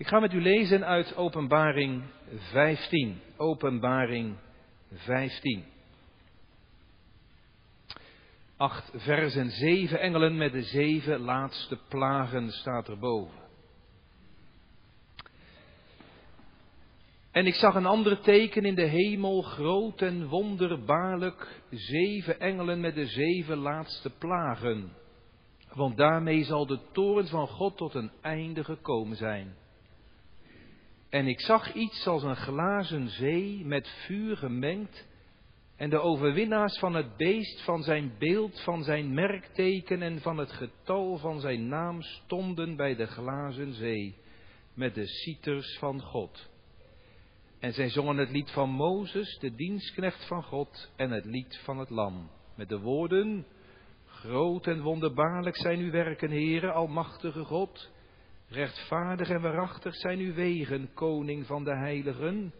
Ik ga met u lezen uit Openbaring 15. Openbaring 15. 8 versen, 7 engelen met de 7 laatste plagen staat erboven. En ik zag een ander teken in de hemel, groot en wonderbaarlijk, 7 engelen met de 7 laatste plagen. Want daarmee zal de toorn van God tot een einde gekomen zijn. En ik zag iets als een glazen zee met vuur gemengd, en de overwinnaars van het beest, van zijn beeld, van zijn merkteken en van het getal van zijn naam stonden bij de glazen zee met de cieters van God. En zij zongen het lied van Mozes, de dienstknecht van God, en het lied van het Lam, met de woorden: groot en wonderbaarlijk zijn uw werken, Heere, almachtige God. Rechtvaardig en waarachtig zijn uw wegen, koning van de heiligen.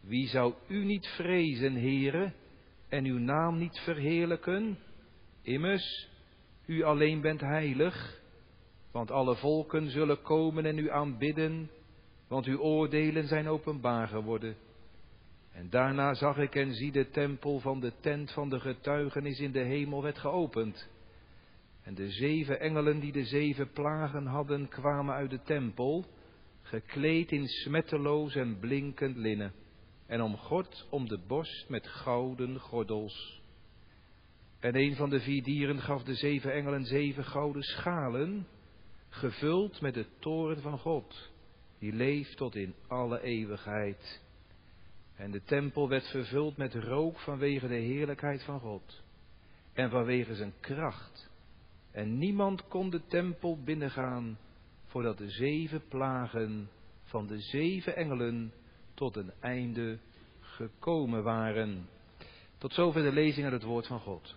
Wie zou u niet vrezen, Heere, en uw naam niet verheerlijken? Immers, u alleen bent heilig, want alle volken zullen komen en u aanbidden, want uw oordelen zijn openbaar geworden. En daarna zag ik en zie, de tempel van de tent van de getuigenis in de hemel werd geopend. En de 7 engelen die de 7 plagen hadden, kwamen uit de tempel, gekleed in smetteloos en blinkend linnen, en omgord om de borst met gouden gordels. En een van de 4 dieren gaf de 7 engelen 7 gouden schalen, gevuld met de toorn van God, die leeft tot in alle eeuwigheid. En de tempel werd vervuld met rook vanwege de heerlijkheid van God en vanwege zijn kracht. En niemand kon de tempel binnengaan voordat de 7 plagen van de 7 engelen tot een einde gekomen waren. Tot zover de lezing uit het woord van God.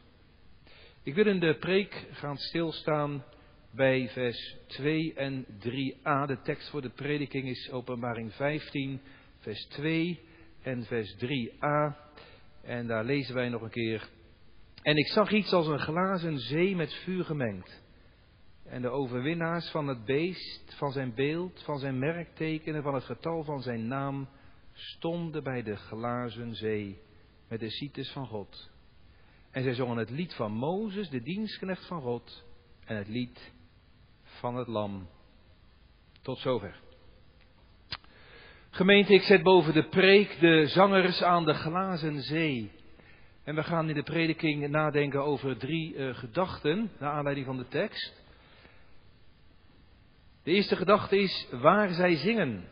Ik wil in de preek gaan stilstaan bij vers 2 en 3a. De tekst voor de prediking is Openbaring 15, vers 2 en vers 3a. En daar lezen wij nog een keer: en ik zag iets als een glazen zee met vuur gemengd. En de overwinnaars van het beest, van zijn beeld, van zijn merkteken en van het getal van zijn naam stonden bij de glazen zee met de cites van God. En zij zongen het lied van Mozes, de dienstknecht van God, en het lied van het Lam. Tot zover. Gemeente, ik zet boven de preek de zangers aan de glazen zee. En we gaan in de prediking nadenken over 3 gedachten, naar aanleiding van de tekst. De eerste gedachte is: waar zij zingen.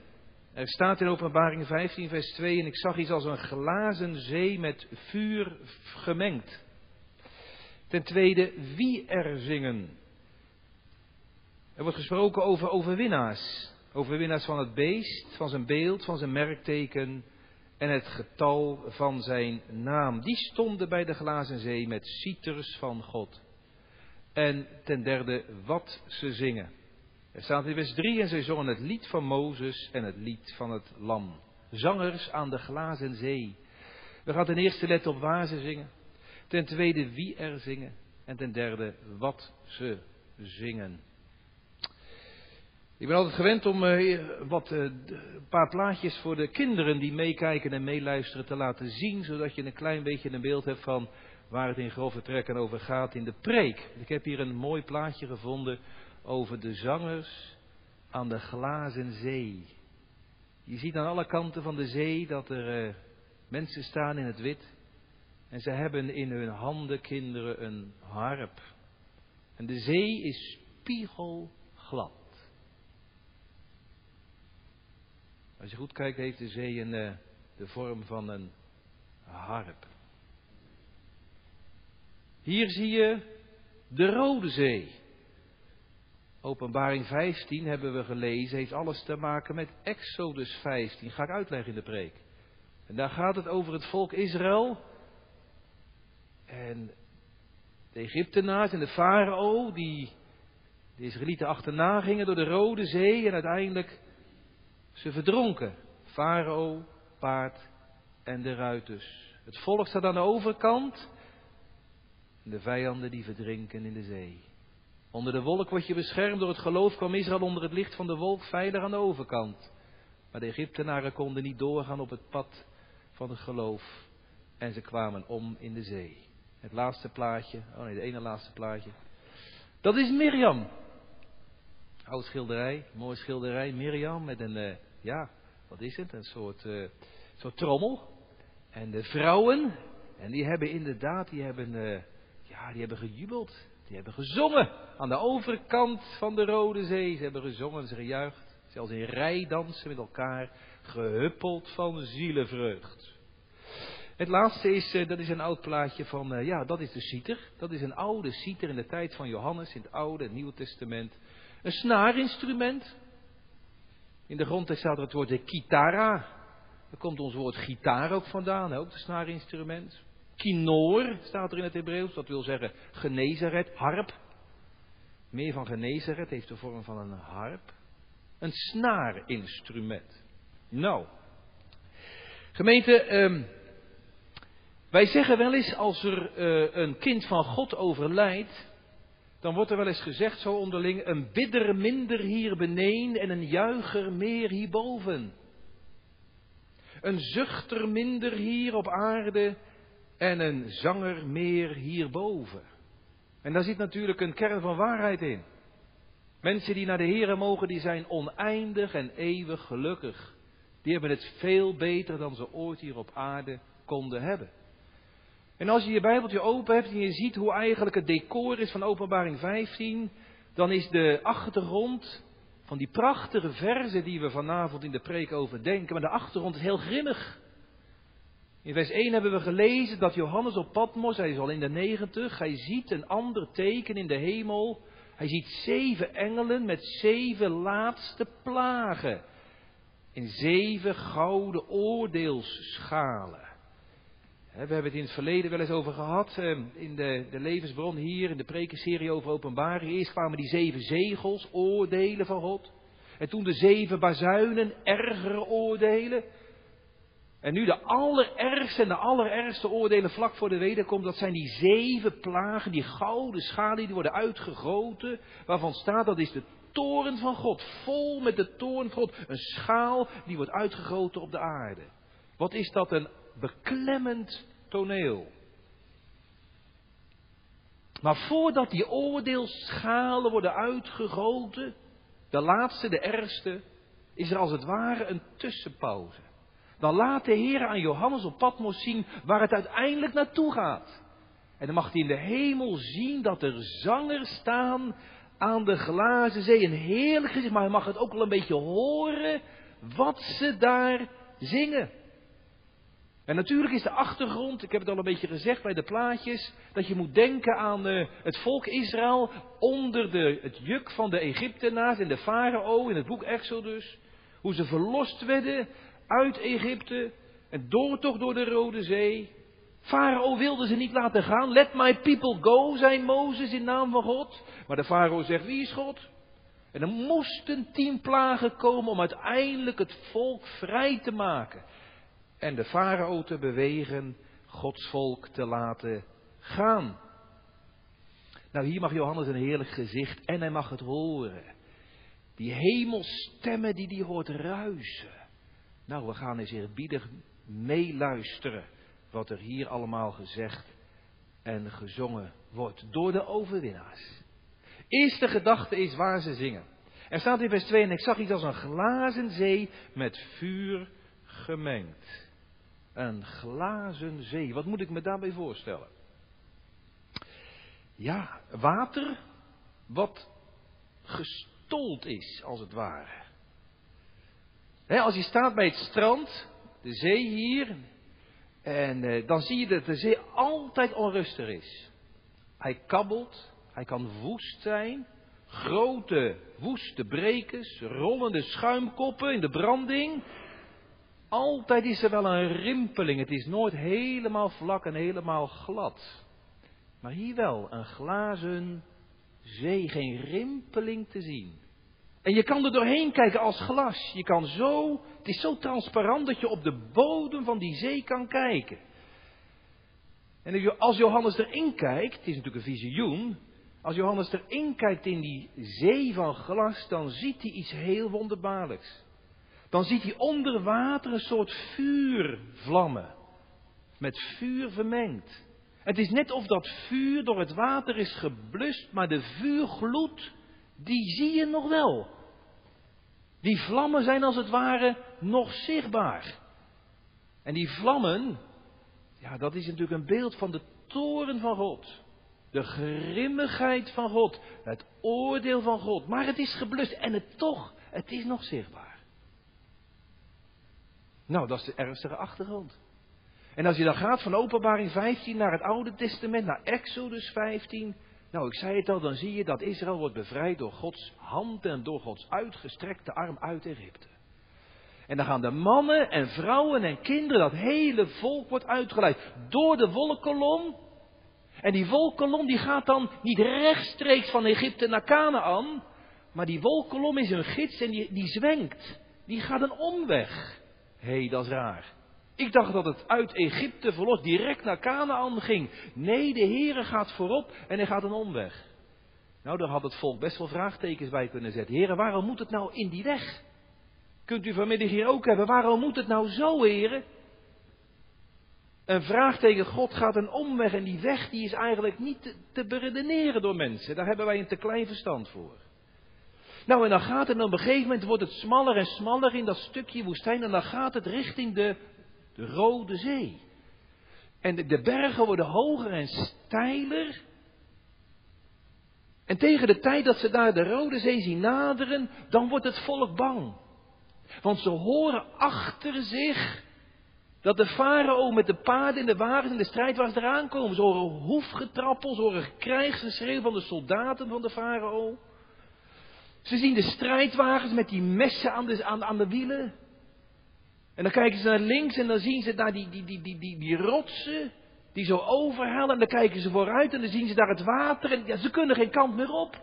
Er staat in Openbaring 15, vers 2, en ik zag iets als een glazen zee met vuur gemengd. Ten tweede, wie er zingen. Er wordt gesproken over overwinnaars. Overwinnaars van het beest, van zijn beeld, van zijn merkteken en het getal van zijn naam. Die stonden bij de glazen zee met cieters van God. En ten derde, wat ze zingen. Er staat in vers 3, en zij zongen het lied van Mozes en het lied van het Lam. Zangers aan de glazen zee. We gaan ten eerste letten op waar ze zingen. Ten tweede, wie er zingen. En ten derde, wat ze zingen. Ik ben altijd gewend om een paar plaatjes voor de kinderen die meekijken en meeluisteren te laten zien, zodat je een klein beetje een beeld hebt van waar het in grove trekken over gaat in de preek. Ik heb hier een mooi plaatje gevonden over de zangers aan de glazen zee. Je ziet aan alle kanten van de zee dat er mensen staan in het wit. En ze hebben in hun handen, kinderen, een harp. En de zee is spiegelglad. Als je goed kijkt, heeft de zee de vorm van een harp. Hier zie je de Rode Zee. Openbaring 15 hebben we gelezen, heeft alles te maken met Exodus 15. Ga ik uitleggen in de preek. En daar gaat het over het volk Israël. En de Egyptenaars en de Farao, die de Israëlieten achterna gingen door de Rode Zee en uiteindelijk ze verdronken. Farao, paard en de ruiters. Het volk staat aan de overkant. En de vijanden die verdrinken in de zee. Onder de wolk word je beschermd. Door het geloof kwam Israël onder het licht van de wolk veilig aan de overkant. Maar de Egyptenaren konden niet doorgaan op het pad van het geloof. En ze kwamen om in de zee. Het laatste plaatje. Oh nee, de ene laatste plaatje. Dat is Mirjam. Oud schilderij. Mooi schilderij. Mirjam met een, wat is het? Een soort trommel. En de vrouwen. En die hebben inderdaad, die hebben gejubeld. Die hebben gezongen aan de overkant van de Rode Zee. Ze hebben gezongen, ze gejuicht. Zelfs in rijdansen met elkaar. Gehuppeld van zielenvreugd. Het laatste is, dat is een oud plaatje van, dat is de citer. Dat is een oude citer in de tijd van Johannes, in het Oude en Nieuwe Testament. Een snaarinstrument. In de grondtekst staat er het woord de kitara. Daar komt ons woord gitaar ook vandaan, ook de snaarinstrument. Kinoor staat er in het Hebreeuws, dat wil zeggen Genezeret, harp. Meer van Genezeret heeft de vorm van een harp. Een snaarinstrument. Nou, gemeente, wij zeggen wel eens als er een kind van God overlijdt, dan wordt er wel eens gezegd zo onderling, een bidder minder hier beneden en een juicher meer hierboven. Een zuchter minder hier op aarde en een zanger meer hierboven. En daar zit natuurlijk een kern van waarheid in. Mensen die naar de Heere mogen, die zijn oneindig en eeuwig gelukkig. Die hebben het veel beter dan ze ooit hier op aarde konden hebben. En als je je Bijbeltje open hebt en je ziet hoe eigenlijk het decor is van Openbaring 15, dan is de achtergrond van die prachtige verzen die we vanavond in de preek overdenken, maar de achtergrond is heel grimmig. In vers 1 hebben we gelezen dat Johannes op Patmos, hij is al in de 90, hij ziet een ander teken in de hemel. Hij ziet 7 engelen met 7 laatste plagen. In 7 gouden oordeelsschalen. We hebben het in het verleden wel eens over gehad, in de levensbron hier, in de prekenserie over Openbaring. Eerst kwamen die 7 zegels, oordelen van God. En toen de 7 bazuinen, ergere oordelen. En nu de allerergste en de allerergste oordelen vlak voor de wederkomst. Dat zijn die 7 plagen, die gouden schalen die worden uitgegoten. Waarvan staat, dat is de toorn van God, vol met de toorn van God. Een schaal die wordt uitgegoten op de aarde. Wat is dat een beklemmend toneel. Maar voordat die oordeelsschalen worden uitgegoten, de laatste, de ergste, is er als het ware een tussenpauze. Dan laat de Heer aan Johannes op Patmos zien waar het uiteindelijk naartoe gaat. En dan mag hij in de hemel zien dat er zangers staan aan de glazen zee. Een heerlijk gezicht, maar hij mag het ook wel een beetje horen wat ze daar zingen. En natuurlijk is de achtergrond, ik heb het al een beetje gezegd bij de plaatjes, dat je moet denken aan het volk Israël onder het juk van de Egyptenaars en de Farao in het boek Exodus. Hoe ze verlost werden uit Egypte en doortocht door de Rode Zee. Farao wilde ze niet laten gaan. Let my people go, zei Mozes in naam van God. Maar de Farao zegt, wie is God? En er moesten 10 plagen komen om uiteindelijk het volk vrij te maken. En de Farao te bewegen Gods volk te laten gaan. Nou, hier mag Johannes een heerlijk gezicht en hij mag het horen. Die hemelstemmen die hoort ruisen. Nou, we gaan eens eerbiedig meeluisteren wat er hier allemaal gezegd en gezongen wordt door de overwinnaars. Eerste gedachte is waar ze zingen. Er staat in vers 2 en ik zag iets als een glazen zee met vuur gemengd. Een glazen zee. Wat moet ik me daarbij voorstellen? Ja, water wat gestold is, als het ware. Als je staat bij het strand, de zee hier, en dan zie je dat de zee altijd onrustig is. Hij kabbelt, hij kan woest zijn, grote woeste brekers, rollende schuimkoppen in de branding. Altijd is er wel een rimpeling. Het is nooit helemaal vlak en helemaal glad. Maar hier wel een glazen zee. Geen rimpeling te zien. En je kan er doorheen kijken als glas. Je kan zo. Het is zo transparant dat je op de bodem van die zee kan kijken. En als Johannes erin kijkt. Het is natuurlijk een visioen. Als Johannes erin kijkt in die zee van glas, dan ziet hij iets heel wonderbaarlijks. Dan ziet hij onder water een soort vuurvlammen. Met vuur vermengd. Het is net of dat vuur door het water is geblust, maar de vuurgloed, die zie je nog wel. Die vlammen zijn als het ware nog zichtbaar. En die vlammen, ja, dat is natuurlijk een beeld van de toorn van God. De grimmigheid van God. Het oordeel van God. Maar het is geblust en het is nog zichtbaar. Nou, dat is de ernstige achtergrond. En als je dan gaat van Openbaring 15 naar het Oude Testament, naar Exodus 15. Nou, ik zei het al, dan zie je dat Israël wordt bevrijd door Gods hand en door Gods uitgestrekte arm uit Egypte. En dan gaan de mannen en vrouwen en kinderen, dat hele volk wordt uitgeleid door de wolkkolom. En die wolkkolom die gaat dan niet rechtstreeks van Egypte naar Kanaän, maar die wolkkolom is een gids en die zwenkt. Die gaat een omweg. Hé, dat is raar. Ik dacht dat het uit Egypte verlost direct naar Kanaän ging. Nee, de Heere gaat voorop en hij gaat een omweg. Nou, daar had het volk best wel vraagtekens bij kunnen zetten. Heere, waarom moet het nou in die weg? Kunt u vanmiddag hier ook hebben. Waarom moet het nou zo, Heere? Een vraagteken, God gaat een omweg en die weg die is eigenlijk niet te beredeneren door mensen. Daar hebben wij een te klein verstand voor. Nou, en dan gaat het, en op een gegeven moment wordt het smaller en smaller in dat stukje woestijn. En dan gaat het richting de Rode Zee. En de bergen worden hoger en steiler. En tegen de tijd dat ze daar de Rode Zee zien naderen, dan wordt het volk bang. Want ze horen achter zich dat de farao met de paarden en de wagens en de strijdwagens eraan komen. Ze horen hoefgetrappel, ze horen krijgsgeschreeuw van de soldaten van de farao. Ze zien de strijdwagens met die messen aan de wielen. En dan kijken ze naar links en dan zien ze daar die rotsen die zo overhalen. En dan kijken ze vooruit en dan zien ze daar het water en ja, ze kunnen geen kant meer op.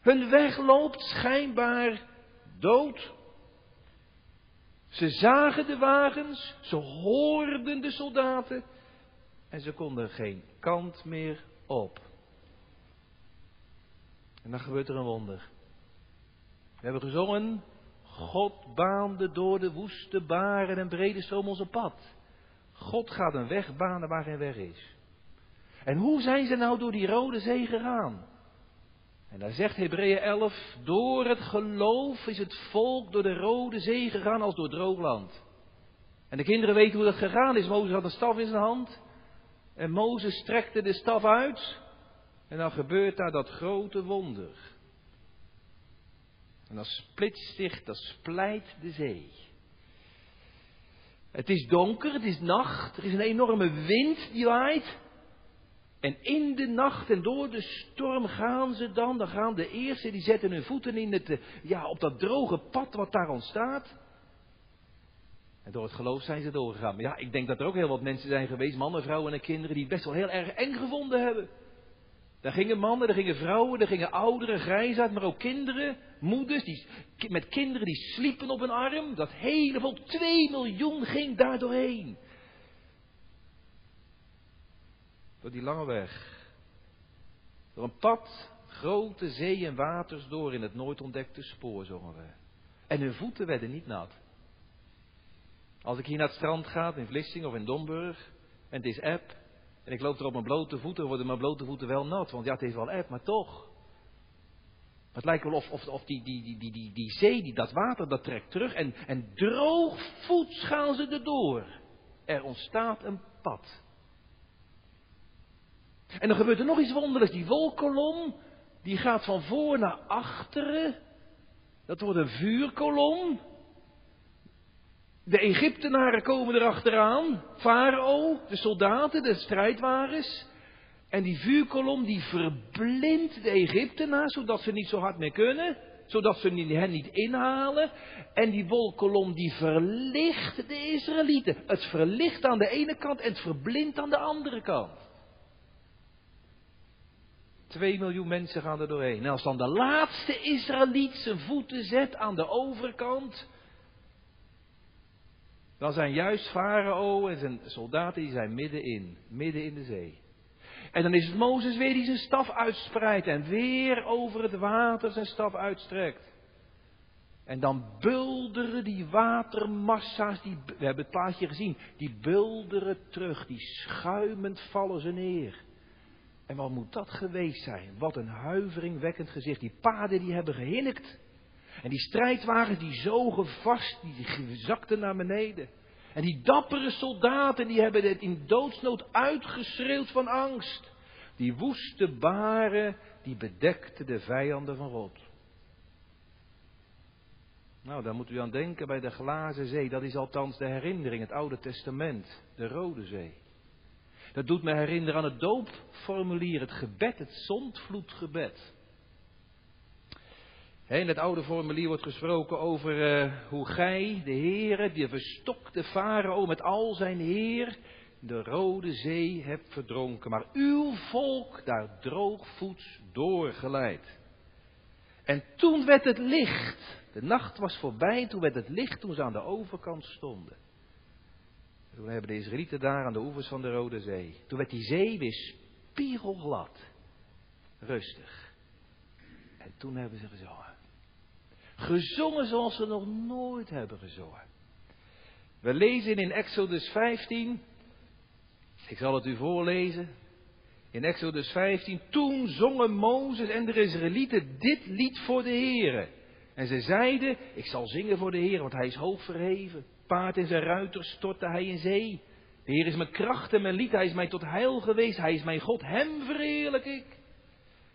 Hun weg loopt schijnbaar dood. Ze zagen de wagens, ze hoorden de soldaten en ze konden geen kant meer op. En dan gebeurt er een wonder. We hebben gezongen, God baande door de woeste baren en brede stroom onze pad. God gaat een weg banen waar geen weg is. En hoe zijn ze nou door die Rode Zee gegaan? En daar zegt Hebreeën 11, door het geloof is het volk door de Rode Zee gegaan als door droog land. En de kinderen weten hoe dat gegaan is. Mozes had een staf in zijn hand. En Mozes strekte de staf uit. En dan gebeurt daar dat grote wonder. En dan splitst zich, dan splijt de zee. Het is donker, het is nacht. Er is een enorme wind die waait. En in de nacht en door de storm gaan ze dan. Dan gaan de eersten, die zetten hun voeten in op dat droge pad wat daar ontstaat. En door het geloof zijn ze doorgegaan. Maar ja, ik denk dat er ook heel wat mensen zijn geweest. Mannen, vrouwen en kinderen die het best wel heel erg eng gevonden hebben. Daar gingen mannen, daar gingen vrouwen, daar gingen ouderen, grijsaards, maar ook kinderen. Moeders met kinderen die sliepen op hun arm. Dat hele volk, 2 miljoen ging daar doorheen. Door die lange weg. Door een pad, grote zee en waters door in het nooit ontdekte spoor, zongen we. En hun voeten werden niet nat. Als ik hier naar het strand ga, in Vlissingen of in Domburg, en het is eb, en ik loop er op mijn blote voeten, worden mijn blote voeten wel nat. Want ja, het is wel eb, maar toch. Het lijkt wel of die zee, dat water, dat trekt terug. En droogvoets gaan ze erdoor. Er ontstaat een pad. En dan gebeurt er nog iets wonderlijks. Die wolkolom, die gaat van voor naar achteren. Dat wordt een vuurkolom. De Egyptenaren komen erachteraan. Farao, de soldaten, de strijdwagens. En die vuurkolom die verblindt de Egyptenaren, zodat ze niet zo hard meer kunnen. Zodat ze hen niet inhalen. En die wolkolom die verlicht de Israëlieten. Het verlicht aan de ene kant en het verblindt aan de andere kant. 2 miljoen mensen gaan er doorheen. En als dan de laatste Israëliet zijn voeten zet aan de overkant, dan zijn juist Farao en zijn soldaten die zijn midden in de zee. En dan is het Mozes weer die zijn staf uitspreidt en weer over het water zijn staf uitstrekt. En dan bulderen die watermassa's, we hebben het plaatje gezien, die bulderen terug, die schuimend vallen ze neer. En wat moet dat geweest zijn? Wat een huiveringwekkend gezicht. Die paarden die hebben gehinnikt. En die strijdwagens die zogen vast, die zakten naar beneden. En die dappere soldaten die hebben het in doodsnood uitgeschreeuwd van angst. Die woeste baren die bedekten de vijanden van God. Nou, daar moet u aan denken bij de glazen zee. Dat is althans de herinnering, het Oude Testament, de Rode Zee. Dat doet me herinneren aan het doopformulier, het gebed, het zondvloedgebed. In het oude formulier wordt gesproken over hoe gij, de Heere, die verstokte Farao met al zijn heer, de Rode Zee hebt verdronken. Maar uw volk daar droogvoets doorgeleid. En toen werd het licht. De nacht was voorbij, toen werd het licht toen ze aan de overkant stonden. Toen hebben de Israëlieten daar aan de oevers van de Rode Zee. Toen werd die zee weer spiegelglad. Rustig. En toen hebben ze gezongen. Gezongen zoals ze nog nooit hebben gezongen. We lezen in Exodus 15. Ik zal het u voorlezen. In Exodus 15. Toen zongen Mozes en de Israëlieten dit lied voor de Heere. En ze zeiden, ik zal zingen voor de Heere, want hij is hoog verheven. Paard en zijn ruiter stortte hij in zee. De Heer is mijn kracht en mijn lied. Hij is mij tot heil geweest. Hij is mijn God. Hem verheerlijk ik.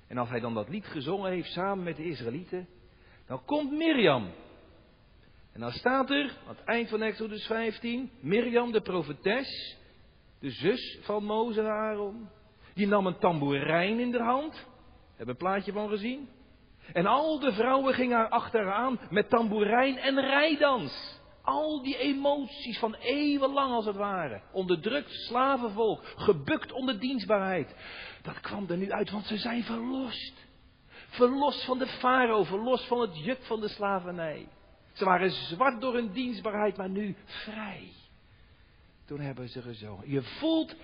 En als hij dan dat lied gezongen heeft samen met de Israëlieten. Dan komt Mirjam. En dan staat er, aan het eind van Exodus 15. Mirjam de profetes. De zus van Mozes en Aaron. Die nam een tamboerijn in de hand. Daar hebben we een plaatje van gezien. En al de vrouwen gingen haar achteraan met tamboerijn en rijdans. Al die emoties van eeuwenlang als het ware. Onderdrukt slavenvolk. Gebukt onder dienstbaarheid. Dat kwam er nu uit, want ze zijn verlost. Verlost van de farao. Verlost van het juk van de slavernij. Ze waren zwart door hun dienstbaarheid, maar nu vrij. Toen hebben ze gezongen. Je voelt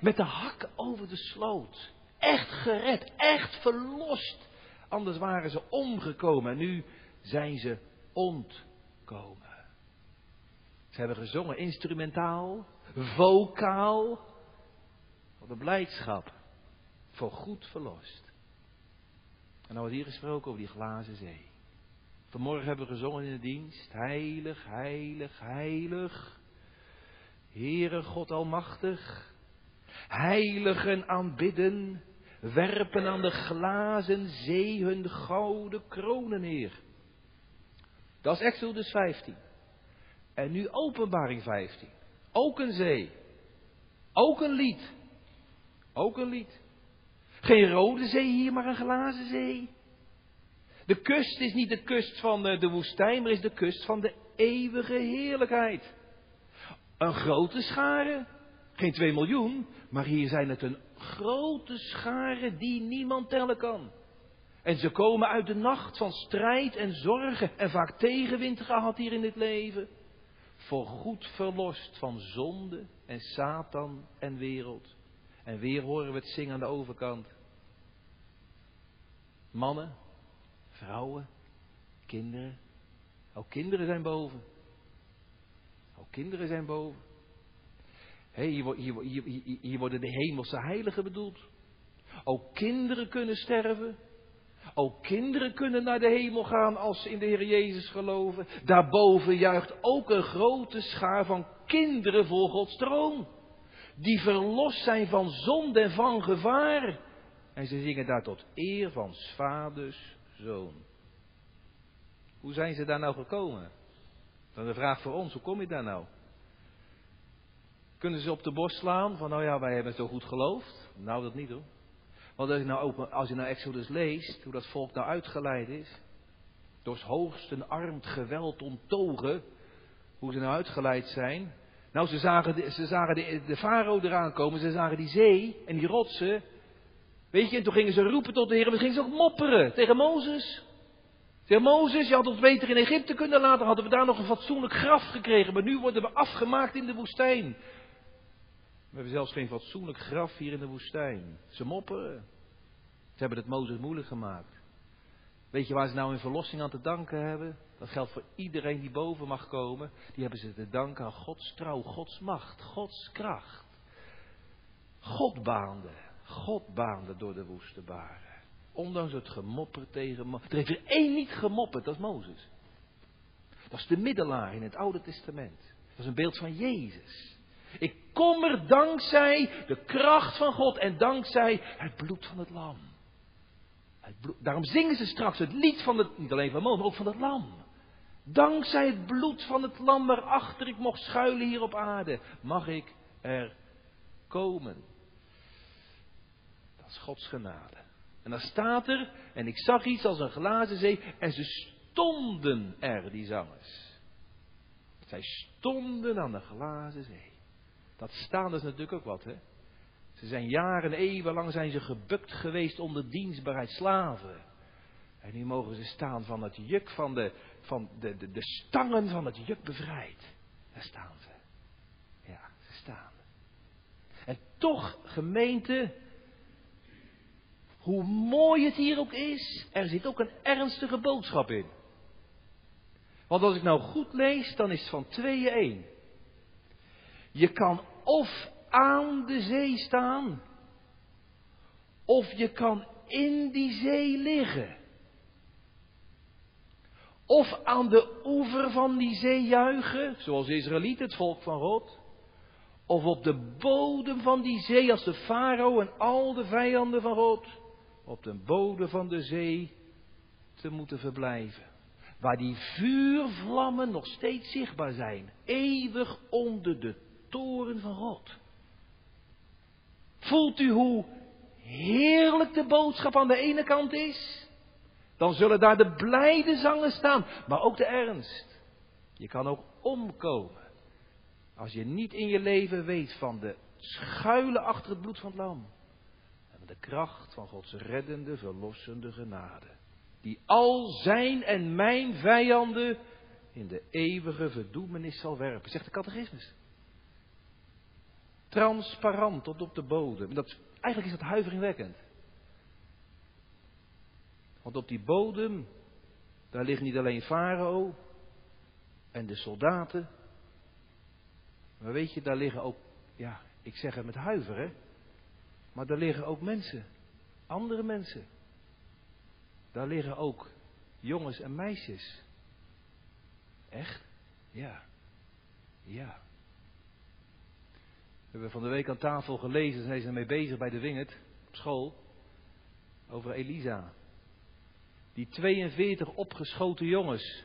met de hakken over de sloot. Echt gered. Echt verlost. Anders waren ze omgekomen. En nu zijn ze ontkomen. Ze hebben gezongen instrumentaal, vocaal. Wat een blijdschap. Voor goed verlost. En nou wordt hier gesproken over die glazen zee. Vanmorgen hebben we gezongen in de dienst. Heilig, heilig, heilig. Heere God almachtig. Heiligen aanbidden. Werpen aan de glazen zee hun gouden kronen neer. Dat is Exodus 15. En nu Openbaring 15. Ook een zee. Ook een lied. Ook een lied. Geen rode zee hier, maar een glazen zee. De kust is niet de kust van de woestijn, maar is de kust van de eeuwige heerlijkheid. Een grote schare. Geen 2 miljoen, maar hier zijn het een grote schare die niemand tellen kan. En ze komen uit de nacht van strijd en zorgen en vaak tegenwind gehad hier in dit leven. Voorgoed verlost van zonde en Satan en wereld. En weer horen we het zingen aan de overkant. Mannen, vrouwen, kinderen. Ook kinderen zijn boven. Ook kinderen zijn boven. Hier worden de hemelse heiligen bedoeld. Ook kinderen kunnen sterven. Ook kinderen kunnen naar de hemel gaan als ze in de Heer Jezus geloven. Daarboven juicht ook een grote schaar van kinderen voor Gods troon. Die verlost zijn van zonde en van gevaar. En ze zingen daar tot eer van 's vaders zoon. Hoe zijn ze daar nou gekomen? Dan de vraag voor ons, hoe kom je daar nou? Kunnen ze op de borst slaan van nou ja, wij hebben zo goed geloofd? Nou, dat niet hoor. Want als je nou Exodus leest, hoe dat volk nou uitgeleid is. Door het hoogste armd geweld onttogen. Hoe ze nou uitgeleid zijn. Nou, ze zagen de farao eraan komen. Ze zagen die zee en die rotsen. Weet je, en toen gingen ze roepen tot de Heer. Maar gingen ze ook mopperen tegen Mozes. Zeg Mozes, je had ons beter in Egypte kunnen laten. Hadden we daar nog een fatsoenlijk graf gekregen. Maar nu worden we afgemaakt in de woestijn. We hebben zelfs geen fatsoenlijk graf hier in de woestijn. Ze mopperen. Ze hebben het Mozes moeilijk gemaakt. Weet je waar ze nou hun verlossing aan te danken hebben? Dat geldt voor iedereen die boven mag komen. Die hebben ze te danken aan Gods trouw, Gods macht, Gods kracht. God baande door de woeste baren. Ondanks het gemopper tegen Mozes. Er heeft er één niet gemopperd, dat is Mozes. Dat is de middelaar in het Oude Testament. Dat is een beeld van Jezus. Ik kom er dankzij de kracht van God en dankzij het bloed van het lam. Daarom zingen ze straks het lied van het, niet alleen van Mozes, maar ook van het lam. Dankzij het bloed van het lam waarachter ik mocht schuilen hier op aarde, mag ik er komen. Dat is Gods genade. En dan staat er, en ik zag iets als een glazen zee, en ze stonden er, die zangers. Zij stonden aan de glazen zee. Dat staan is natuurlijk ook wat, hè. Ze zijn jaren, eeuwenlang zijn ze gebukt geweest onder dienstbaarheid slaven. En nu mogen ze staan van het juk van de stangen van het juk bevrijd. Daar staan ze. Ja, ze staan. En toch, gemeente, hoe mooi het hier ook is, er zit ook een ernstige boodschap in. Want als ik nou goed lees, dan is het van tweeën één. Je kan of aan de zee staan, of je kan in die zee liggen, of aan de oever van die zee juichen, zoals de Israëlieten, het volk van God, of op de bodem van die zee als de farao en al de vijanden van God, op de bodem van de zee te moeten verblijven, waar die vuurvlammen nog steeds zichtbaar zijn, eeuwig onder de toren van God. Voelt u hoe heerlijk de boodschap aan de ene kant is? Dan zullen daar de blijde zangen staan, maar ook de ernst. Je kan ook omkomen als je niet in je leven weet van de schuilen achter het bloed van het lam. En de kracht van Gods reddende, verlossende genade. Die al zijn en mijn vijanden in de eeuwige verdoemenis zal werpen, zegt de catechismus. Transparant tot op de bodem. Eigenlijk is dat huiveringwekkend. Want op die bodem, daar ligt niet alleen Farao en de soldaten. Maar weet je, daar liggen ook, ja, ik zeg het met huiveren. Maar daar liggen ook mensen. Andere mensen. Daar liggen ook jongens en meisjes. Echt? Ja. Ja. We hebben van de week aan tafel gelezen, zijn ze ermee bezig bij de Wingert, op school, over Elisa. Die 42 opgeschoten jongens,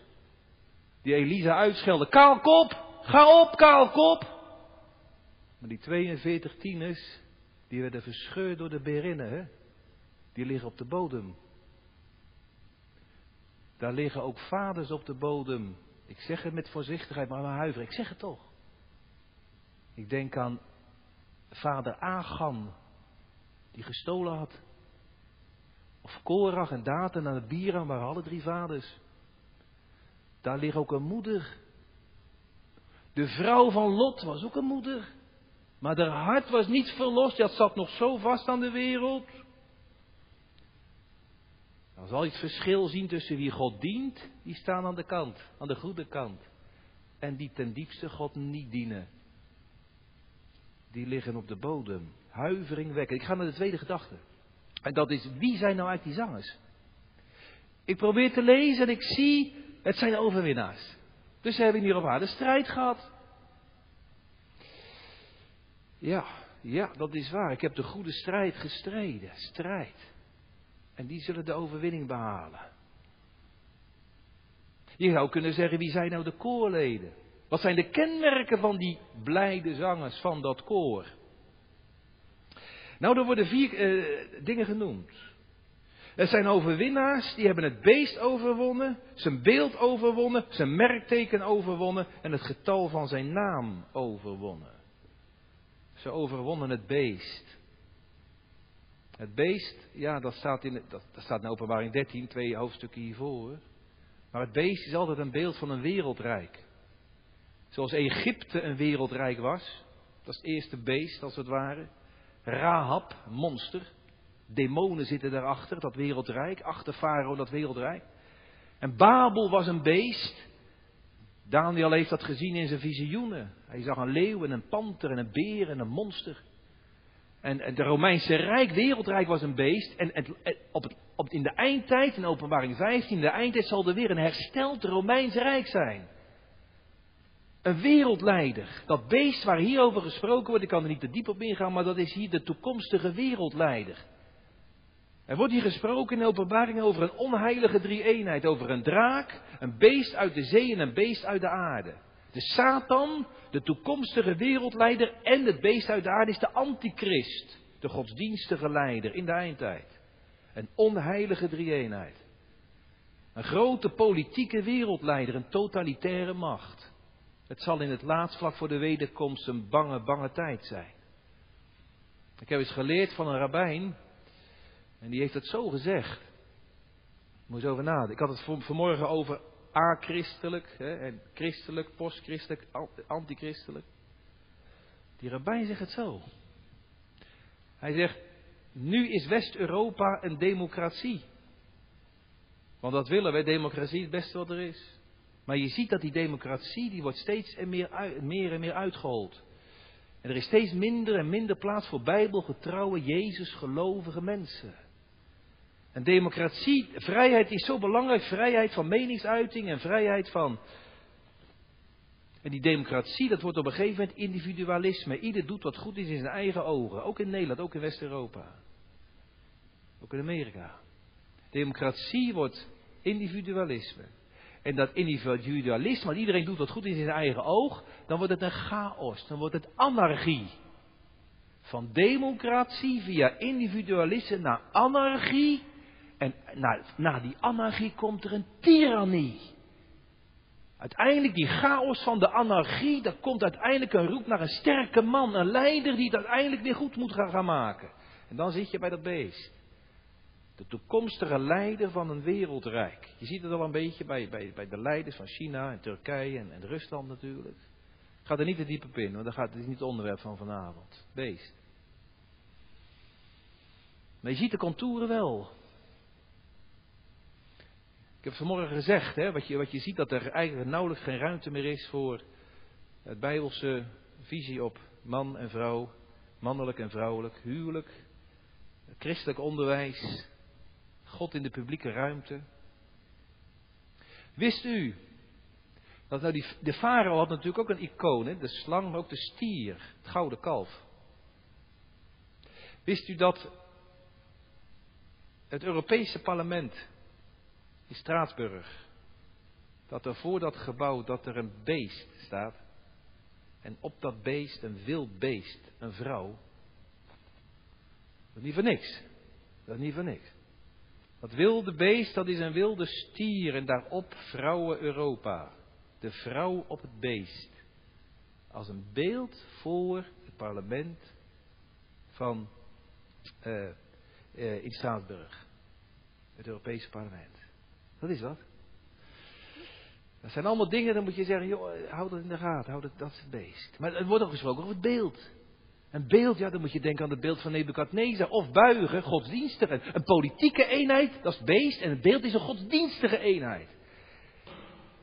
die Elisa uitschelden, kaalkop, ga op kaalkop. Maar die 42 tieners, die werden verscheurd door de berinnen, hè? Die liggen op de bodem. Daar liggen ook vaders op de bodem. Ik zeg het met voorzichtigheid, maar huiver, ik zeg het toch. Ik denk aan vader Achan, die gestolen had. Of Korach en Dathan en Abiram, waren alle drie vaders. Daar ligt ook een moeder. De vrouw van Lot was ook een moeder. Maar haar hart was niet verlost, dat zat nog zo vast aan de wereld. Dan zal je het verschil zien tussen wie God dient, die staan aan de kant, aan de goede kant. En die ten diepste God niet dienen. Die liggen op de bodem. Huiveringwekkend. Ik ga naar de tweede gedachte. En dat is, wie zijn nou uit die zangers? Ik probeer te lezen en ik zie, het zijn overwinnaars. Dus ze hebben hier op aarde strijd gehad. Ja, dat is waar. Ik heb de goede strijd gestreden. Strijd. En die zullen de overwinning behalen. Je zou kunnen zeggen, wie zijn nou de koorleden? Wat zijn de kenmerken van die blijde zangers van dat koor? Nou, er worden vier dingen genoemd. Er zijn overwinnaars, die hebben het beest overwonnen, zijn beeld overwonnen, zijn merkteken overwonnen en het getal van zijn naam overwonnen. Ze overwonnen het beest. Het beest, ja, dat staat in Openbaring 13, 2 hoofdstukken hiervoor. Maar het beest is altijd een beeld van een wereldrijk. Zoals Egypte een wereldrijk was, Dat is het eerste beest, als het ware. Rahab, monster. Demonen zitten daarachter, dat wereldrijk. Achter Farao, dat wereldrijk. En Babel was een beest. Daniel heeft dat gezien in zijn visioenen. Hij zag een leeuw en een panter en een beer en een monster. En het Romeinse Rijk, wereldrijk, was een beest. En in de eindtijd, in Openbaring 15, in de eindtijd zal er weer een hersteld Romeins Rijk zijn. Een wereldleider. Dat beest waar hierover gesproken wordt, ik kan er niet te diep op ingaan, maar dat is hier de toekomstige wereldleider. Er wordt hier gesproken in de Openbaring over een onheilige drie-eenheid. Over een draak, een beest uit de zee en een beest uit de aarde. De Satan, de toekomstige wereldleider en het beest uit de aarde is de antichrist. De godsdienstige leider in de eindtijd. Een onheilige drie-eenheid. Een grote politieke wereldleider, een totalitaire macht. Het zal in het laatst vlak voor de wederkomst een bange, bange tijd zijn. Ik heb eens geleerd van een rabbijn. En die heeft dat zo gezegd. Ik moest over nadenken. Ik had het vanmorgen over achristelijk, en christelijk, postchristelijk, antichristelijk. Die rabbijn zegt het zo. Hij zegt, nu is West-Europa een democratie. Want dat willen wij, democratie, het beste wat er is. Maar je ziet dat die democratie, die wordt steeds en meer uitgehold. En er is steeds minder en minder plaats voor bijbelgetrouwe, Jezus-gelovige mensen. En democratie, vrijheid is zo belangrijk. Vrijheid van meningsuiting en vrijheid van... En die democratie, dat wordt op een gegeven moment individualisme. Ieder doet wat goed is in zijn eigen ogen. Ook in Nederland, ook in West-Europa. Ook in Amerika. Democratie wordt individualisme. En dat individualisme, want iedereen doet wat goed is in zijn eigen oog, dan wordt het een chaos, dan wordt het anarchie. Van democratie via individualisme naar anarchie. En na die anarchie komt er een tirannie. Uiteindelijk die chaos van de anarchie, daar komt uiteindelijk een roep naar een sterke man, een leider die het uiteindelijk weer goed moet gaan maken. En dan zit je bij dat beest. De toekomstige leider van een wereldrijk. Je ziet het al een beetje bij de leiders van China en Turkije en Rusland natuurlijk. Ik ga er niet te diep op in, want dat is niet het onderwerp van vanavond. Beest. Maar je ziet de contouren wel. Ik heb vanmorgen gezegd, wat je ziet, dat er eigenlijk nauwelijks geen ruimte meer is voor het Bijbelse visie op man en vrouw, mannelijk en vrouwelijk, huwelijk, christelijk onderwijs. God in de publieke ruimte. Wist u dat de farao had natuurlijk ook een icoon, de slang, maar ook de stier, het gouden kalf. Wist u dat het Europese parlement in Straatsburg, dat er voor dat gebouw dat er een beest staat en op dat beest een wild beest, een vrouw. Dat is niet voor niks. Dat is niet voor niks. Dat wilde beest, dat is een wilde stier en daarop vrouwen Europa. De vrouw op het beest. Als een beeld voor het parlement van in Straatsburg. Het Europese parlement. Dat is wat. Dat zijn allemaal dingen, dan moet je zeggen, joh, hou dat in de gaten, dat is het beest. Maar het wordt ook gesproken over het beeld. Een beeld, ja, dan moet je denken aan het beeld van Nebukadnezar. Of buigen, godsdienstige. Een politieke eenheid, dat is het beest. En het beeld is een godsdienstige eenheid.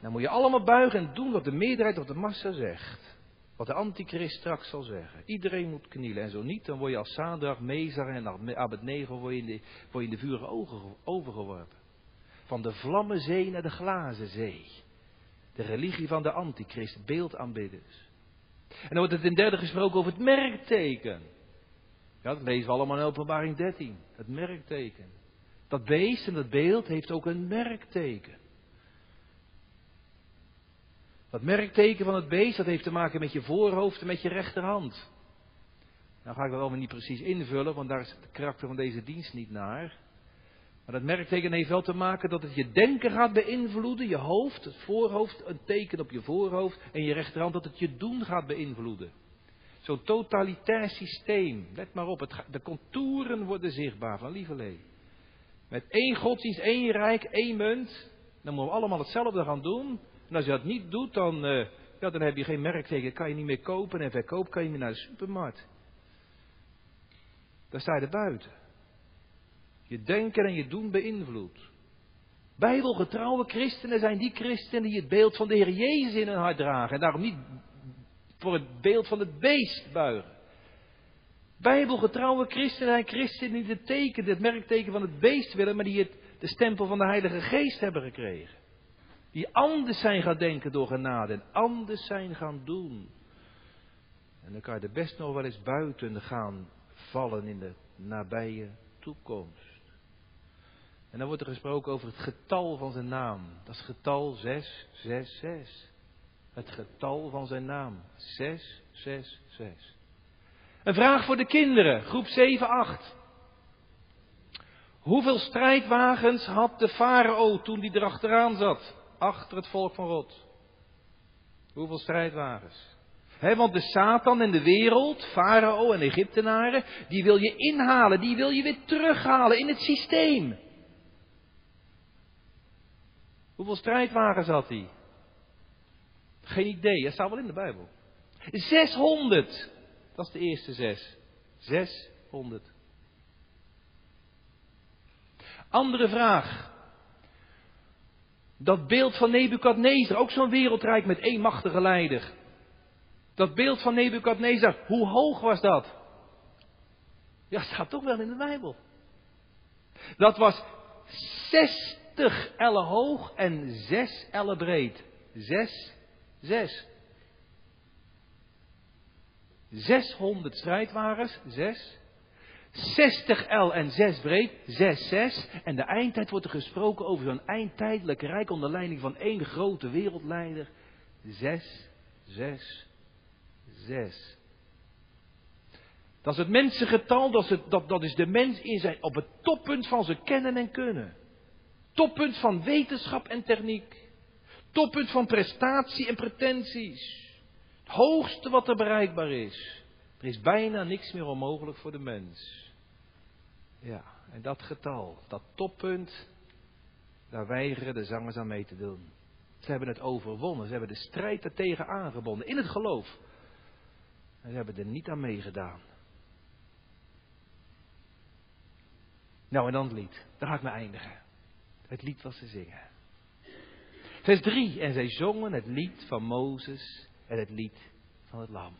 Dan moet je allemaal buigen en doen wat de meerderheid of de massa zegt. Wat de antichrist straks zal zeggen. Iedereen moet knielen. En zo niet, dan word je als Sadrach, Mezach en Abednego word je in de vurige ogen overgeworpen. Van de vlammenzee naar de glazen zee. De religie van de antichrist, beeldaanbidders. En dan wordt het in derde gesproken over het merkteken. Ja, dat lezen we allemaal in Openbaring 13. Het merkteken. Dat beest en dat beeld heeft ook een merkteken. Dat merkteken van het beest, dat heeft te maken met je voorhoofd en met je rechterhand. Nou ga ik dat allemaal niet precies invullen, want daar is het karakter van deze dienst niet naar. Maar dat merkteken heeft wel te maken dat het je denken gaat beïnvloeden. Je hoofd, het voorhoofd, een teken op je voorhoofd. En je rechterhand, dat het je doen gaat beïnvloeden. Zo'n totalitair systeem. Let maar op, de contouren worden zichtbaar van lieverlee. Met één godsdienst, één rijk, één munt. Dan moeten we allemaal hetzelfde gaan doen. En als je dat niet doet, dan Ja, dan heb je geen merkteken, kan je niet meer kopen en verkoop kan je niet naar de supermarkt. Dan sta je er buiten. Je denken en je doen beïnvloedt. Bijbelgetrouwe christenen zijn die christenen die het beeld van de Heer Jezus in hun hart dragen. En daarom niet voor het beeld van het beest buigen. Bijbelgetrouwe christenen zijn christenen die het merkteken van het beest willen, maar die de stempel van de Heilige Geest hebben gekregen. Die anders zijn gaan denken door genade en anders zijn gaan doen. En dan kan je er best nog wel eens buiten gaan vallen in de nabije toekomst. En dan wordt er gesproken over het getal van zijn naam. Dat is getal 666. Het getal van zijn naam. 666. Een vraag voor de kinderen, groep 7-8. Hoeveel strijdwagens had de farao toen die erachteraan zat? Achter het volk van God. Hoeveel strijdwagens? Want de Satan en de wereld, farao en Egyptenaren, die wil je inhalen, die wil je weer terughalen in het systeem. Hoeveel strijdwagens had hij? Geen idee, dat staat wel in de Bijbel. 600. Dat is de eerste 6. 600. Andere vraag. Dat beeld van Nebukadnezar, ook zo'n wereldrijk met één machtige leider. Dat beeld van Nebukadnezar, hoe hoog was dat? Ja, staat toch wel in de Bijbel. Dat was 60 ellen hoog en 6 ellen breed. 6. 600 strijdwagens, 6. 60 el en 6 breed, 6. En de eindtijd wordt er gesproken over zo'n eindtijdelijk rijk onder leiding van één grote wereldleider. 6. Dat is het mensengetal, dat is de mens in zijn, op het toppunt van zijn kennen en kunnen. Toppunt van wetenschap en techniek. Toppunt van prestatie en pretenties. Het hoogste wat er bereikbaar is. Er is bijna niks meer onmogelijk voor de mens. Ja, en dat getal, dat toppunt, daar weigeren de zangers aan mee te doen. Ze hebben het overwonnen, ze hebben de strijd ertegen aangebonden, in het geloof. En ze hebben er niet aan meegedaan. Nou, en dan het lied. Daar ga ik me eindigen. Het lied was te zingen. Vers 3. En zij zongen het lied van Mozes en het lied van het Lam.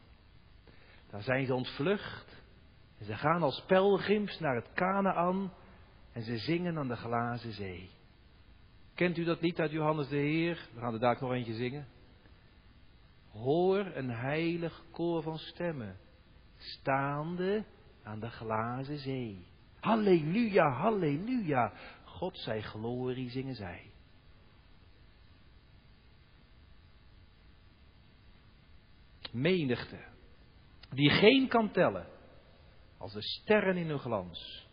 Daar zijn ze ontvlucht. En ze gaan als pelgrims naar het Kanaän. En ze zingen aan de glazen zee. Kent u dat lied uit Johannes de Heer? We gaan er daar nog eentje zingen. Hoor een heilig koor van stemmen. Staande aan de glazen zee. Halleluja, halleluja. God zij glorie zingen zij. Menigte, die geen kan tellen, als de sterren in hun glans.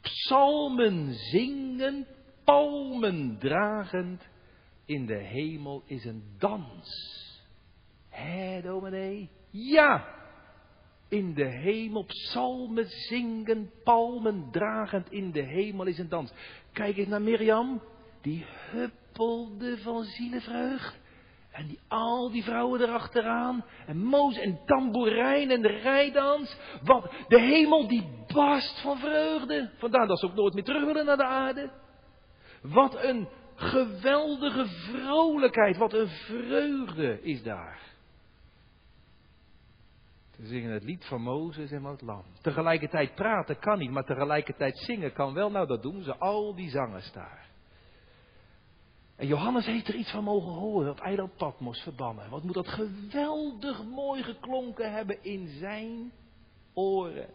Psalmen zingen, palmen dragend, in de hemel is een dans. Hé, dominee? Ja! In de hemel, psalmen zingen, palmen dragend, in de hemel is een dans. Kijk eens naar Mirjam, die huppelde van zielevreugd. En al die vrouwen erachteraan. En Mozes en tamboerijn en de rijdans. Want de hemel die barst van vreugde. Vandaar dat ze ook nooit meer terug willen naar de aarde. Wat een geweldige vrolijkheid. Wat een vreugde is daar. Ze zingen het lied van Mozes en van het Lam. Tegelijkertijd praten kan niet. Maar tegelijkertijd zingen kan wel. Nou, dat doen ze. Al die zangers daar. En Johannes heeft er iets van mogen horen, op eiland Patmos verbannen. Wat moet dat geweldig mooi geklonken hebben in zijn oren.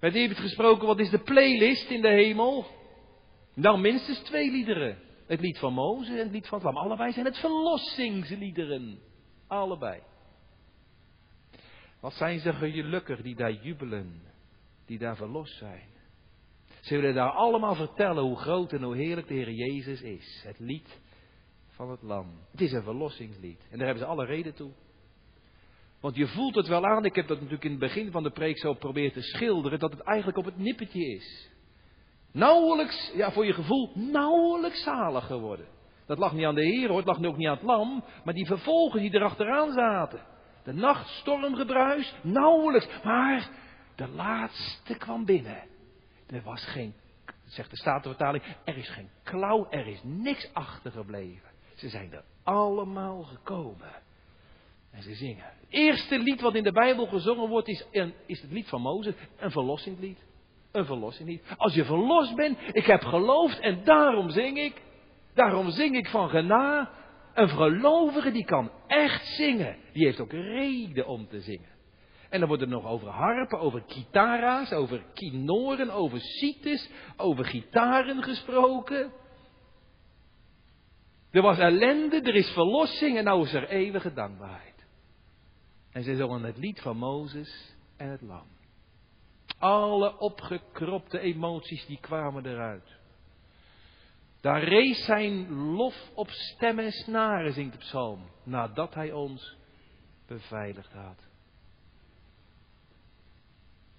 Met wie heeft gesproken, wat is de playlist in de hemel? Nou, minstens 2 liederen. Het lied van Mozes en het lied van het Lam. Allebei zijn het verlossingsliederen. Allebei. Wat zijn ze gelukkig die daar jubelen, die daar verlost zijn. Ze willen daar allemaal vertellen hoe groot en hoe heerlijk de Heer Jezus is. Het lied van het Lam. Het is een verlossingslied. En daar hebben ze alle reden toe. Want je voelt het wel aan. Ik heb dat natuurlijk in het begin van de preek zo proberen te schilderen. Dat het eigenlijk op het nippertje is. Nauwelijks, ja voor je gevoel, nauwelijks zalig geworden. Dat lag niet aan de Heer hoor, het lag ook niet aan het lam, maar die vervolgers die erachteraan zaten. De nachtstorm gebruis, nauwelijks, maar de laatste kwam binnen. Er was geen, zegt de Statenvertaling, er is geen klauw, er is niks achtergebleven. Ze zijn er allemaal gekomen. En ze zingen. Het eerste lied wat in de Bijbel gezongen wordt is het lied van Mozes, een verlossingslied. Een verlossingslied. Als je verlost bent, ik heb geloofd en daarom zing ik. Daarom zing ik van gena. Een gelovige die kan echt zingen. Die heeft ook reden om te zingen. En dan wordt er nog over harpen, over kitara's, over kinoren, over sites, over gitaren gesproken. Er was ellende, er is verlossing en nou is er eeuwige dankbaarheid. En ze zongen het lied van Mozes en het lam. Alle opgekropte emoties die kwamen eruit. Daar rees zijn lof op stemmen en snaren, zingt de psalm, nadat hij ons beveiligd had.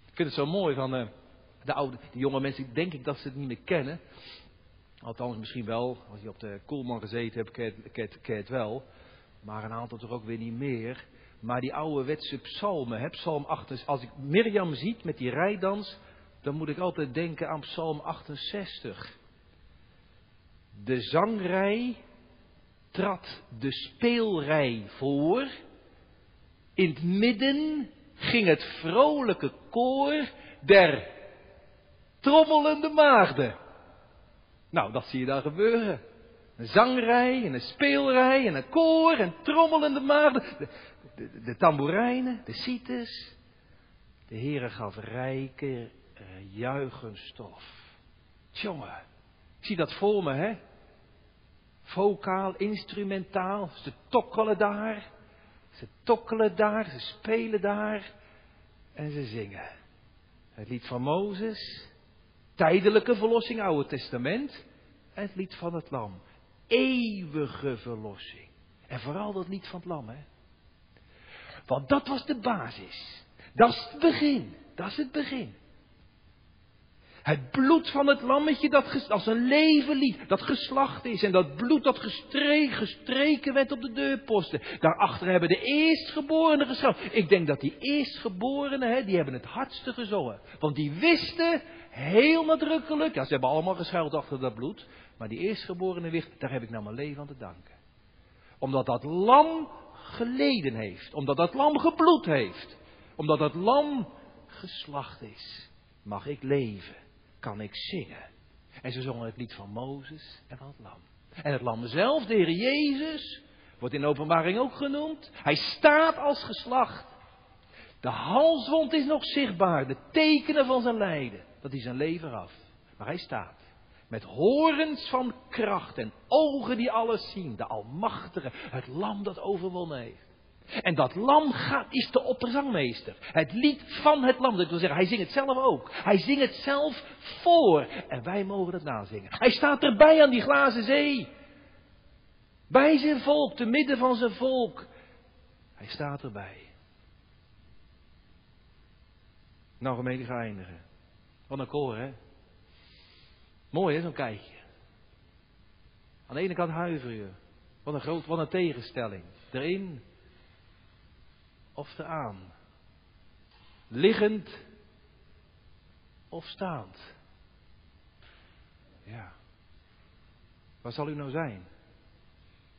Ik vind het zo mooi van de jonge mensen, denk ik dat ze het niet meer kennen. Althans misschien wel, als je op de Koelman gezeten hebt, ken je het wel. Maar een aantal toch ook weer niet meer. Maar die ouderwetse psalmen, hè, psalm 68, als ik Mirjam zie met die rijdans, dan moet ik altijd denken aan psalm 68. De zangrij trad de speelrij voor. In het midden ging het vrolijke koor der trommelende maagden. Nou, dat zie je daar gebeuren. Een zangrij en een speelrij en een koor en trommelende maagden. De tamboerijnen, de sites. De Heere gaf rijke juichenstof. Tjonge, ik zie dat voor me, hè. Vocaal, instrumentaal, ze tokkelen daar, ze spelen daar en ze zingen. Het lied van Mozes, tijdelijke verlossing, Oude Testament, en het lied van het Lam, eeuwige verlossing. En vooral dat lied van het Lam, hè. Want dat was de basis, dat is het begin. Het bloed van het lammetje dat als een leven liet, dat geslacht is. En dat bloed dat gestreken werd op de deurposten. Daarachter hebben de eerstgeborenen gezongen. Ik denk dat die eerstgeborenen, die hebben het hardste gezongen. Want die wisten, heel nadrukkelijk, ja, ze hebben allemaal geschuild achter dat bloed. Maar die eerstgeborenen wisten, daar heb ik nou mijn leven aan te danken. Omdat dat lam geleden heeft. Omdat dat lam gebloed heeft. Omdat dat lam geslacht is. Mag ik leven. Kan ik zingen. En ze zongen het lied van Mozes en van het lam. En het lam zelf, de Heer Jezus, wordt in de Openbaring ook genoemd. Hij staat als geslacht. De halswond is nog zichtbaar. De tekenen van zijn lijden. Dat is zijn lever af. Maar hij staat. Met horens van kracht en ogen die alles zien. De Almachtige. Het lam dat overwonnen heeft. En dat lam is de opperzangmeester. Het lied van het lam. Dat wil zeggen, hij zingt het zelf ook. Hij zingt het zelf voor. En wij mogen dat nazingen. Hij staat erbij aan die glazen zee. Bij zijn volk, te midden van zijn volk. Hij staat erbij. Nou, gemeente, ga eindigen. Wat een koor, hè? Mooi, hè, zo'n kijkje. Aan de ene kant huiver je. Wat een tegenstelling. Erin. Of te aan. Liggend. Of staand. Ja. Waar zal u nou zijn?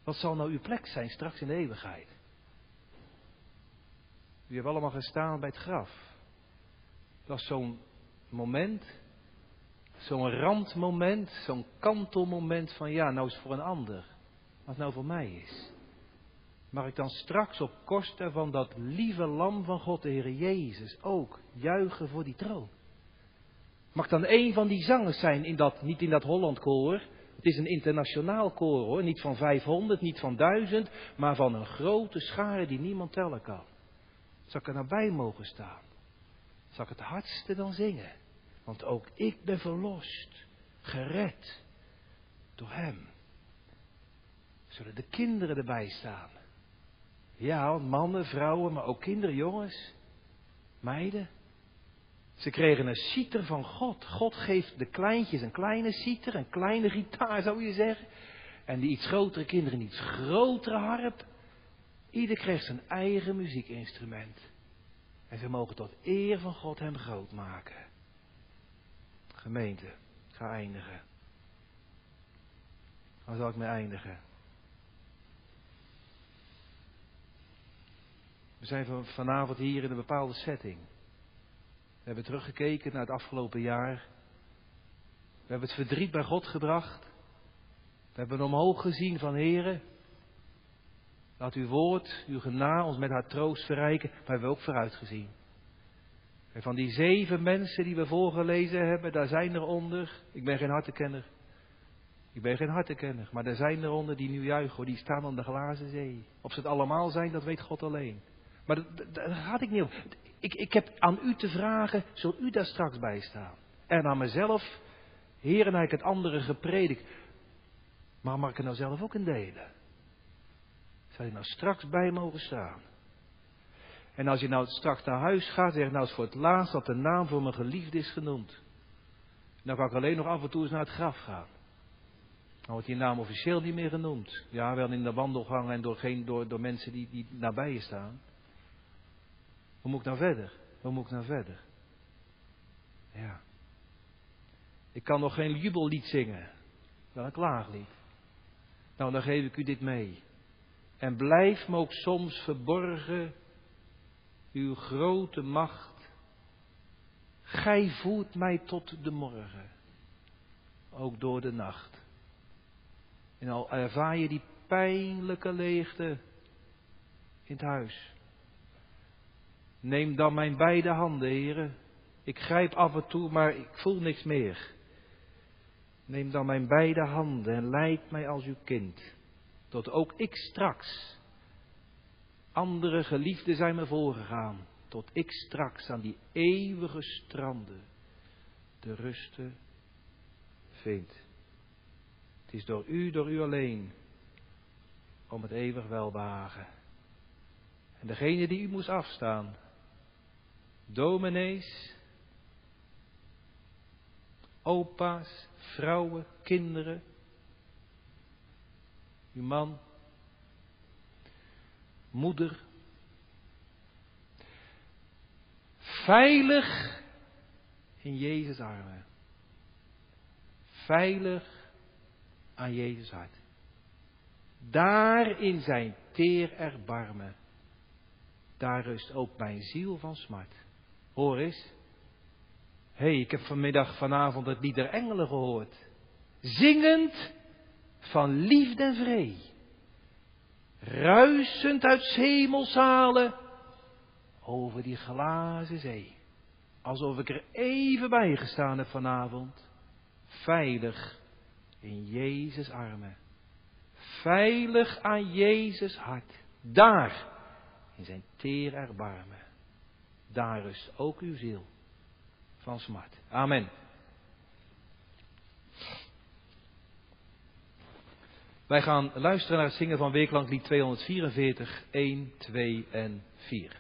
Wat zal nou uw plek zijn straks in de eeuwigheid? U hebt allemaal gestaan bij het graf. Dat is zo'n moment. Zo'n randmoment. Zo'n kantelmoment van ja, nou is het voor een ander. Wat nou voor mij is. Mag ik dan straks op kosten van dat lieve lam van God, de Heer Jezus, ook juichen voor die troon? Mag dan een van die zangers zijn, niet in dat Hollandkoor. Het is een internationaal koor hoor, niet van 500, niet van 1000, maar van een grote schare die niemand tellen kan. Zal ik er nou bij mogen staan? Zal ik het hardste dan zingen? Want ook ik ben verlost, gered door hem. Zullen de kinderen erbij staan? Ja, mannen, vrouwen, maar ook kinderen, jongens, meiden. Ze kregen een citer van God. God geeft de kleintjes een kleine citer, een kleine gitaar, zou je zeggen. En die iets grotere kinderen een iets grotere harp. Ieder kreeg zijn eigen muziekinstrument. En ze mogen tot eer van God hem groot maken. Gemeente, ik ga eindigen. Waar zal ik mee eindigen? We zijn vanavond hier in een bepaalde setting. We hebben teruggekeken naar het afgelopen jaar. We hebben het verdriet bij God gebracht. We hebben omhoog gezien van Here, laat uw woord, uw genade ons met haar troost verrijken. Maar we hebben ook vooruit gezien. En van die 7 mensen die we voorgelezen hebben, daar zijn er onder. Ik ben geen hartenkenner. Maar er zijn eronder die nu juichen, hoor. Die staan aan de glazen zee. Of ze het allemaal zijn, dat weet God alleen. Maar daar gaat ik niet om. Ik heb aan u te vragen, zult u daar straks bij staan? En aan mezelf, Heer, en ik het andere gepredikt. Maar mag ik er nou zelf ook in delen? Zou je nou straks bij mogen staan? En als je nou straks naar huis gaat, zeg nou eens voor het laatst dat de naam voor mijn geliefde is genoemd. Dan kan ik alleen nog af en toe eens naar het graf gaan. Dan wordt die naam officieel niet meer genoemd. Ja, wel in de wandelgangen en door mensen die nabij je staan. Hoe moet ik nou verder? Ja. Ik kan nog geen jubellied zingen. Wel een klaaglied. Nou, dan geef ik u dit mee. En blijf me ook soms verborgen uw grote macht. Gij voert mij tot de morgen. Ook door de nacht. En al ervaar je die pijnlijke leegte in het huis. Neem dan mijn beide handen, heren. Ik grijp af en toe, maar ik voel niks meer. Neem dan mijn beide handen en leid mij als uw kind. Tot ook ik straks. Andere geliefden zijn me voorgegaan. Tot ik straks aan die eeuwige stranden de ruste vind. Het is door u alleen, om het eeuwig welbehagen. En degene die u moest afstaan, dominees, opa's, vrouwen, kinderen, uw man, moeder, veilig in Jezus' armen, veilig aan Jezus' hart. Daar in zijn teer erbarmen. Daar rust ook mijn ziel van smart. Hoor eens. Hé, ik heb vanavond het lied der engelen gehoord. Zingend van liefde en vrede. Ruisend uit zemelzalen. Over die glazen zee. Alsof ik er even bij gestaan heb vanavond. Veilig. In Jezus' armen. Veilig aan Jezus' hart. Daar, in zijn teer erbarmen. Daar rust ook uw ziel van smart. Amen. Wij gaan luisteren naar het zingen van Weeklanklied 244, 1, 2 en 4.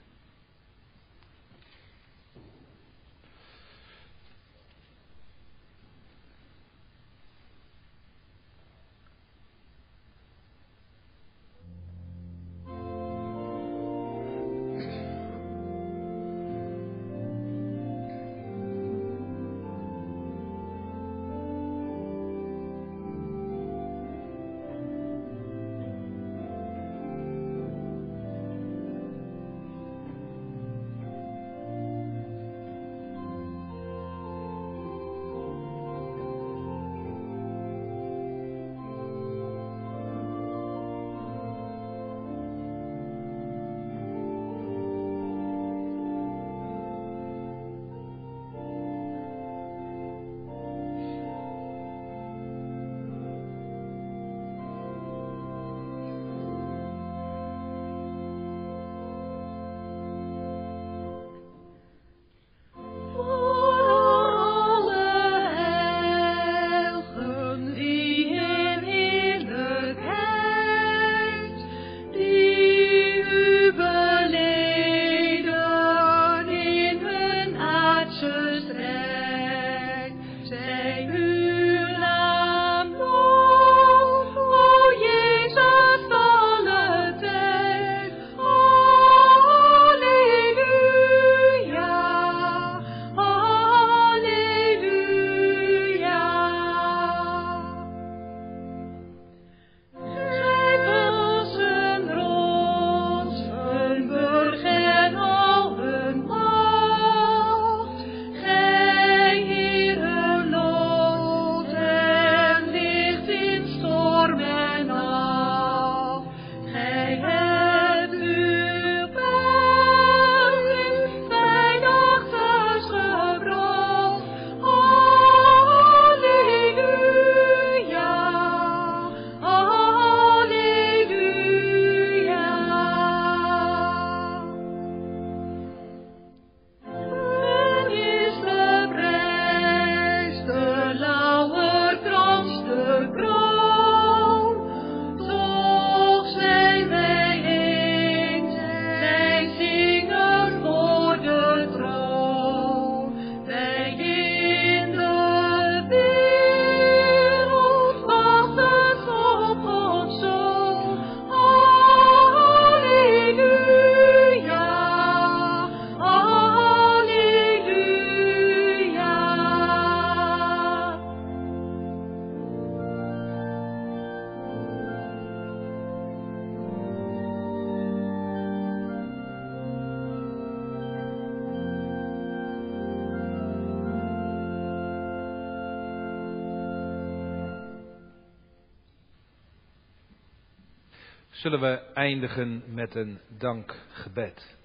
Zullen we eindigen met een dankgebed.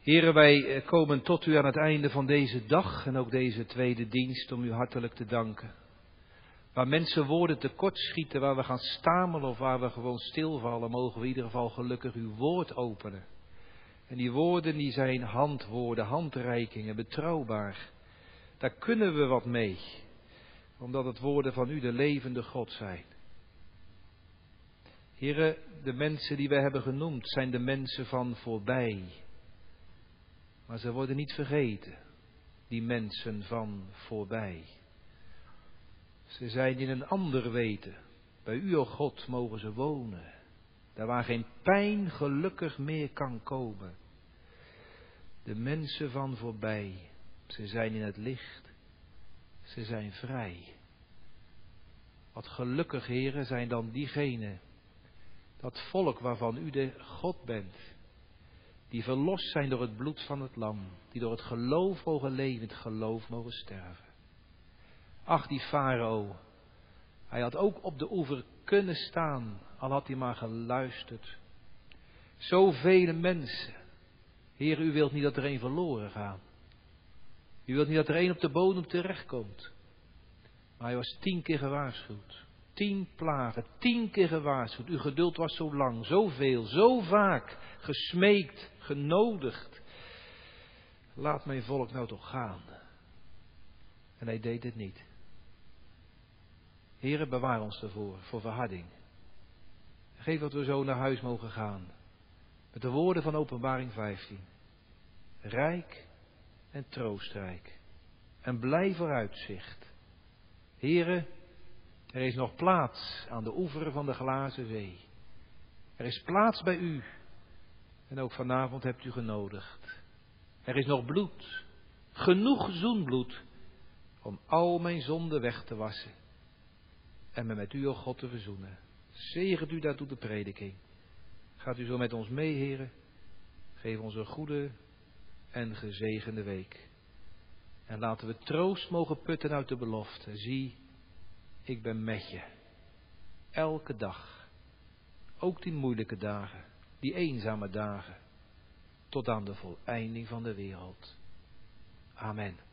Heren, wij komen tot u aan het einde van deze dag en ook deze tweede dienst om u hartelijk te danken. Waar mensen woorden tekortschieten, waar we gaan stamelen of waar we gewoon stilvallen, mogen we in ieder geval gelukkig uw woord openen. En die woorden die zijn handwoorden, handreikingen, betrouwbaar. Daar kunnen we wat mee, omdat het woorden van u de levende God zijn. Heren, de mensen die we hebben genoemd zijn de mensen van voorbij. Maar ze worden niet vergeten, die mensen van voorbij. Ze zijn in een ander weten. Bij u, o God, mogen ze wonen. Daar waar geen pijn gelukkig meer kan komen. De mensen van voorbij. Ze zijn in het licht. Ze zijn vrij. Wat gelukkig, heren, zijn dan diegenen. Dat volk waarvan u de God bent. Die verlost zijn door het bloed van het lam. Die door het geloof mogen leven, het geloof mogen sterven. Ach, die Farao, hij had ook op de oever kunnen staan, al had hij maar geluisterd. Zoveel mensen. Heer, u wilt niet dat er een verloren gaat. U wilt niet dat er een op de bodem terechtkomt. Maar hij was 10 keer gewaarschuwd. 10 plagen, 10 keer gewaarschuwd. Uw geduld was zo lang, zoveel, zo vaak. Gesmeekt, genodigd. Laat mijn volk nou toch gaan. En hij deed het niet. Heren, bewaar ons ervoor, voor verharding. Geef dat we zo naar huis mogen gaan. Met de woorden van Openbaring 15. Rijk en troostrijk. En blij vooruitzicht. Heren, er is nog plaats aan de oeveren van de glazen zee. Er is plaats bij u. En ook vanavond hebt u genodigd. Er is nog bloed. Genoeg zoenbloed. Om al mijn zonden weg te wassen. En me met u, o God, te verzoenen. Zegent u daartoe de prediking. Gaat u zo met ons mee, heren. Geef ons een goede en gezegende week. En laten we troost mogen putten uit de belofte. Zie, ik ben met je. Elke dag. Ook die moeilijke dagen. Die eenzame dagen. Tot aan de voleinding van de wereld. Amen.